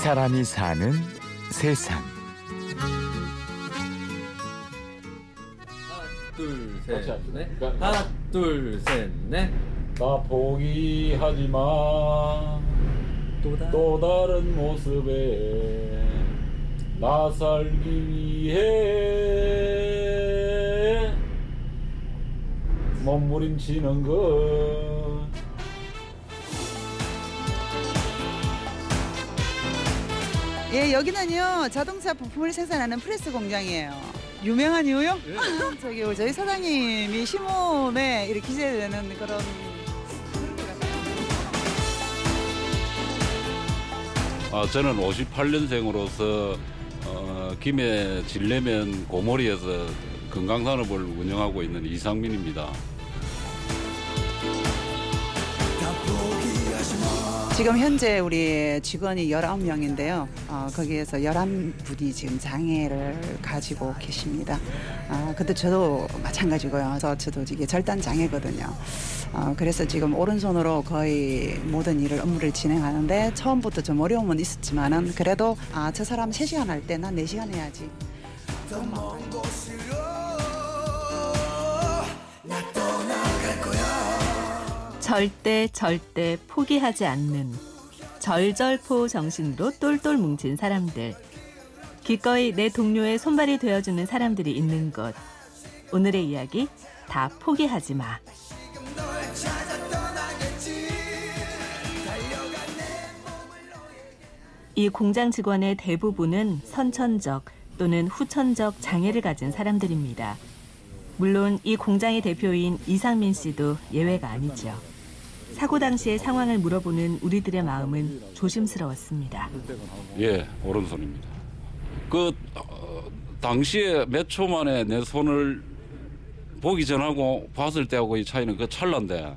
사람이 사는 세상. 하나 둘셋넷 하나 둘셋넷 나 포기하지마 또 다른 모습에 나 살기 위해 몸부림치는 것. 예, 여기는요 자동차 부품을 생산하는 프레스 공장이에요. 유명한 이유요? 예. 저희 사장님이 시몸에 이렇게 기재되는 그런 것 같아요. 아, 저는 58년생으로서 김해 진례면 고모리에서 건강산업을 운영하고 있는 이상민입니다. 지금 현재 우리 직원이 19명인데요. 거기에서 11분이 지금 장애를 가지고 계십니다. 그때 저도 마찬가지고요. 저도 이게 절단 장애거든요. 그래서 지금 오른손으로 거의 모든 일을 업무를 진행하는데 처음부터 좀 어려움은 있었지만은 그래도 저 사람 3시간 할 때 난 4시간 해야지. 절대 포기하지 않는 절절포 정신으로 똘똘 뭉친 사람들. 기꺼이 내 동료의 손발이 되어주는 사람들이 있는 것. 오늘의 이야기, 다 포기하지 마. 이 공장 직원의 대부분은 선천적 또는 후천적 장애를 가진 사람들입니다. 물론 이 공장의 대표인 이상민 씨도 예외가 아니죠. 사고 당시의 상황을 물어보는 우리들의 마음은 조심스러웠습니다. 예, 오른손입니다. 당시에 몇 초 만에 내 손을 보기 전하고 봤을 때하고의 차이는 그 찰나인데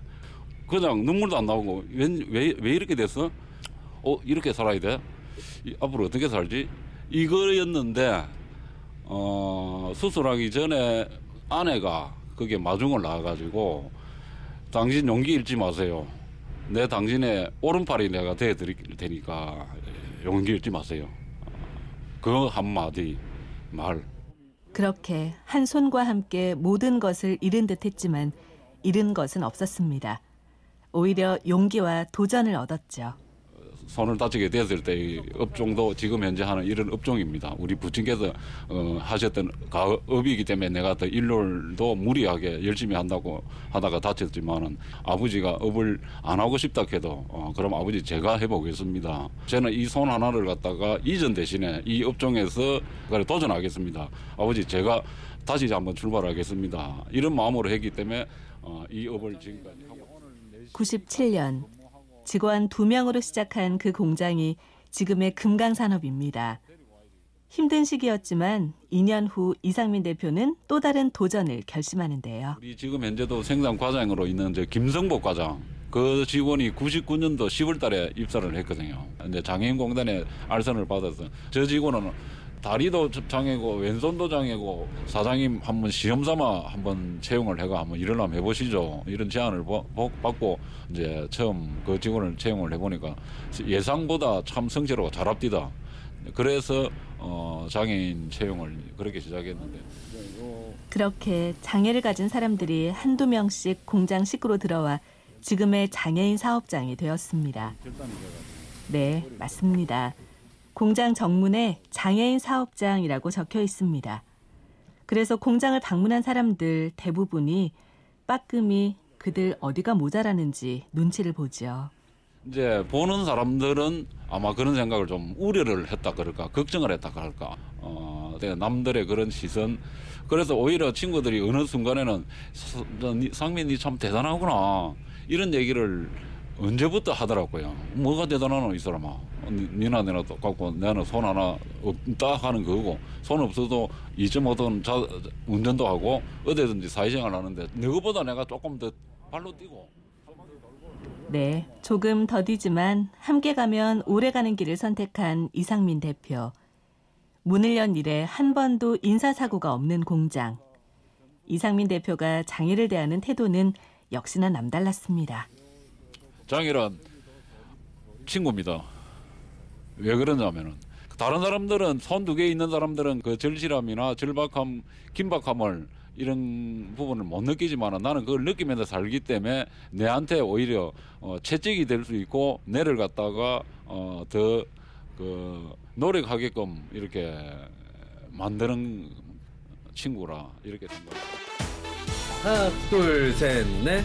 그냥 눈물도 안 나오고 왜 이렇게 됐어? 이렇게 살아야 돼? 앞으로 어떻게 살지? 이거였는데 수술하기 전에 아내가 그게 마중을 나와가지고 당신 용기 잃지 마세요. 내 당신의 오른팔이 내가 대드릴 테니까 용기 잃지 마세요. 그 한마디 말. 그렇게 한 손과 함께 모든 것을 잃은 듯 했지만 잃은 것은 없었습니다. 오히려 용기와 도전을 얻었죠. 손을 다치게 됐을 때 이 업종도 지금 현재 하는 이런 업종입니다. 우리 부친께서 하셨던 가업이기 때문에 내가 더 일놀도 무리하게 열심히 한다고 하다가 다쳤지만은 아버지가 업을 안 하고 싶다 해도 그럼 아버지 제가 해보겠습니다. 저는 이 손 하나를 갖다가 이전 대신에 이 업종에서 도전하겠습니다. 아버지 제가 다시 한번 출발하겠습니다. 이런 마음으로 했기 때문에 이 업을 지금까지 하고 97년 직원 2명으로 시작한 그 공장이 지금의 금강산업입니다. 힘든 시기였지만 2년 후 이상민 대표는 또 다른 도전을 결심하는데요. 우리 지금 현재도 생산 과장으로 있는 김성복 과장, 그 직원이 99년도 10월 달에 입사를 했거든요. 이제 장애인공단에 알선을 받아서 저 직원은 다리도 장애고 왼손도 장애고 사장님 한번 시험 삼아 한번 채용을 해가 한번 일을 한번 해보시죠. 이런 제안을 받고 이제 처음 그 직원을 채용을 해보니까 예상보다 참 성취로가 잘 앞디다. 그래서 장애인 채용을 그렇게 시작했는데. 그렇게 장애를 가진 사람들이 한두 명씩 공장 식구로 들어와 지금의 장애인 사업장이 되었습니다. 네, 맞습니다. 공장 정문에 장애인 사업장이라고 적혀 있습니다. 그래서 공장을 방문한 사람들 대부분이 빠끔히 그들 어디가 모자라는지 눈치를 보죠. 이제 보는 사람들은 아마 그런 생각을 좀 우려를 했다 그럴까, 걱정을 했다 그럴까. 남들의 그런 시선. 그래서 오히려 친구들이 어느 순간에는 상민이 참 대단하구나. 이런 얘기를 언제부터 하더라고요. 뭐가 대단하노 이 사람아. 니나 똑같고 나는 손 하나 없다 하는 거고 손 없어도 2.5톤 운전도 하고 어디든지 사회생활 하는데 너보다 내가 조금 더 발로 뛰고. 네, 조금 더디지만 함께 가면 오래가는 길을 선택한 이상민 대표. 문을 연 이래 한 번도 인사사고가 없는 공장. 이상민 대표가 장애를 대하는 태도는 역시나 남달랐습니다. 장애란 친구입니다. 왜 그러냐면은 다른 사람들은 손 두 개 있는 사람들은 그 절실함이나 절박함, 긴박함을 이런 부분을 못 느끼지만 나는 그걸 느끼면서 살기 때문에 내한테 오히려 채찍이 될 수 있고 내를 갖다가 더 그 노력하게끔 이렇게 만드는 친구라 이렇게 생각합니다. 하나 둘 셋 넷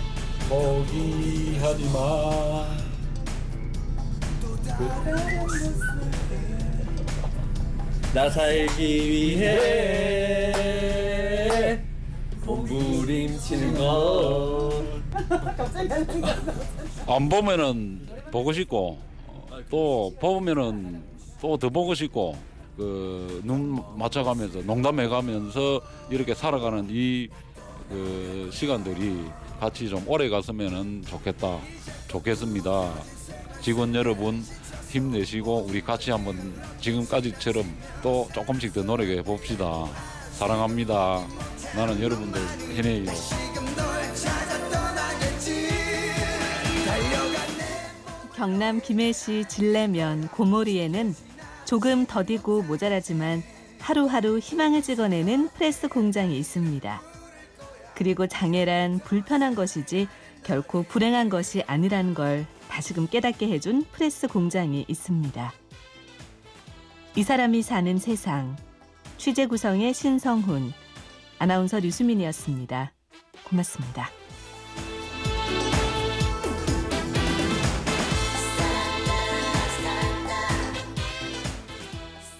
포기하지 마. 나 살기 위해 몸부림치는 것. 갑자기 안 보면은 보고 싶고 또 보면은 또 더 보고 싶고 그 눈 맞춰가면서 농담해가면서 이렇게 살아가는 이 그 시간들이 같이 좀 오래 갔으면은 좋겠습니다. 직원 여러분 힘내시고 우리 같이 한번 지금까지처럼 또 조금씩 더 노력해 봅시다. 사랑합니다. 나는 여러분들 해내요. 경남 김해시 진례면 고모리에는 조금 더디고 모자라지만 하루하루 희망을 찍어내는 프레스 공장이 있습니다. 그리고 장애란 불편한 것이지 결코 불행한 것이 아니란 걸 다시금 깨닫게 해준 프레스 공장이 있습니다. 이 사람이 사는 세상. 취재 구성의 신성훈, 아나운서 류수민이었습니다. 고맙습니다.